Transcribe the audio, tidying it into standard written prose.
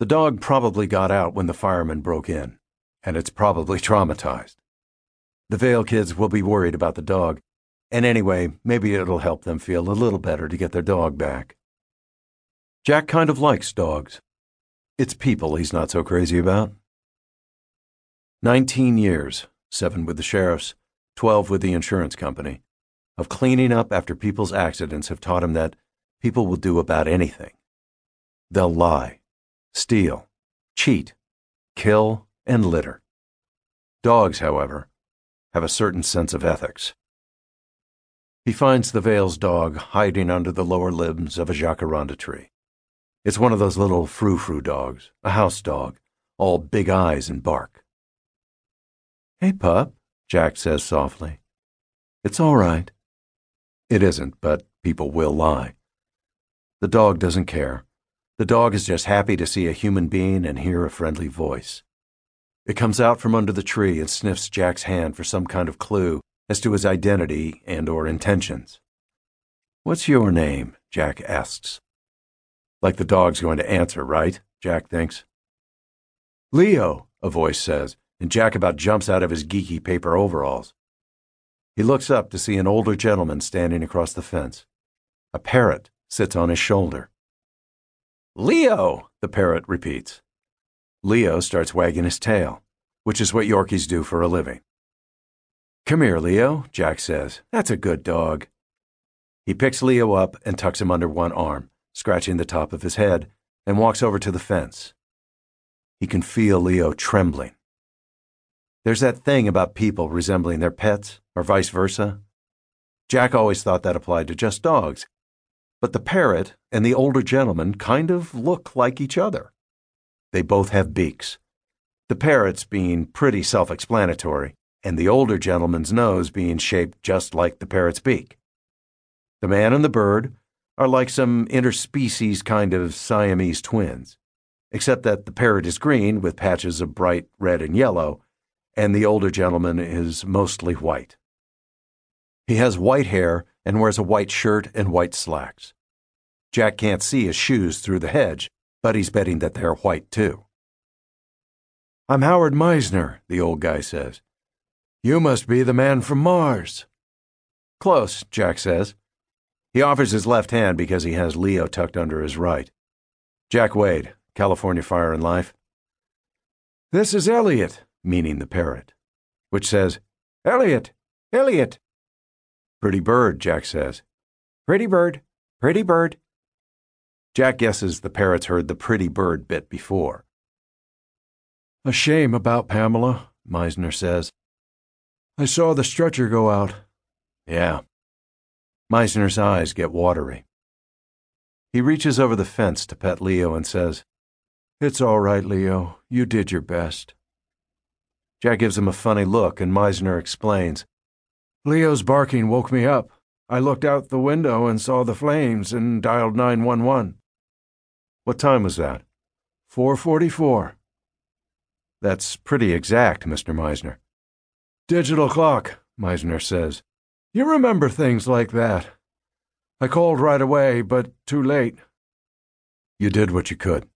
The dog probably got out when the firemen broke in, and it's probably traumatized. The Vail kids will be worried about the dog, and anyway, maybe it'll help them feel a little better to get their dog back. Jack kind of likes dogs. It's people he's not so crazy about. 19 years, 7 with the sheriffs, 12 with the insurance company, of cleaning up after people's accidents have taught him that people will do about anything. They'll lie, steal, cheat, kill, and litter. Dogs, however, have a certain sense of ethics. He finds the Vail's dog hiding under the lower limbs of a jacaranda tree. It's one of those little frou-frou dogs, a house dog, all big eyes and bark. "Hey, pup," Jack says softly. "It's all right." It isn't, but people will lie. The dog doesn't care. The dog is just happy to see a human being and hear a friendly voice. It comes out from under the tree and sniffs Jack's hand for some kind of clue as to his identity and/or intentions. "What's your name?" Jack asks. Like the dog's going to answer, right? Jack thinks. "Leo," a voice says, and Jack about jumps out of his geeky paper overalls. He looks up to see an older gentleman standing across the fence. A parrot sits on his shoulder. "Leo," the parrot repeats. Leo starts wagging his tail, which is what Yorkies do for a living. "Come here, Leo," Jack says. "That's a good dog." He picks Leo up and tucks him under one arm, scratching the top of his head, and walks over to the fence. He can feel Leo trembling. There's that thing about people resembling their pets, or vice versa. Jack always thought that applied to just dogs, but the parrot and the older gentleman kind of look like each other. They both have beaks, the parrot's being pretty self-explanatory, and the older gentleman's nose being shaped just like the parrot's beak. The man and the bird are like some interspecies kind of Siamese twins, except that the parrot is green with patches of bright red and yellow, and the older gentleman is mostly white. He has white hair and wears a white shirt and white slacks. Jack can't see his shoes through the hedge, but he's betting that they're white too. "I'm Howard Meisner," the old guy says. "You must be the man from Mars." "Close," Jack says. He offers his left hand because he has Leo tucked under his right. "Jack Wade, California Fire and Life." "This is Elliot," meaning the parrot, which says, "Elliot, Elliot." "Pretty bird," Jack says. "Pretty bird, pretty bird." Jack guesses the parrot's heard the pretty bird bit before. "A shame about Pamela," Meisner says. "I saw the stretcher go out." "Yeah." Meisner's eyes get watery. He reaches over the fence to pet Leo and says, "It's all right, Leo. You did your best." Jack gives him a funny look, and Meisner explains, "Leo's barking woke me up. I looked out the window and saw the flames and dialed 911. "What time was that?" 4:44. "That's pretty exact, Mr. Meisner." "Digital clock," Meisner says. "You remember things like that. I called right away, but too late." "You did what you could."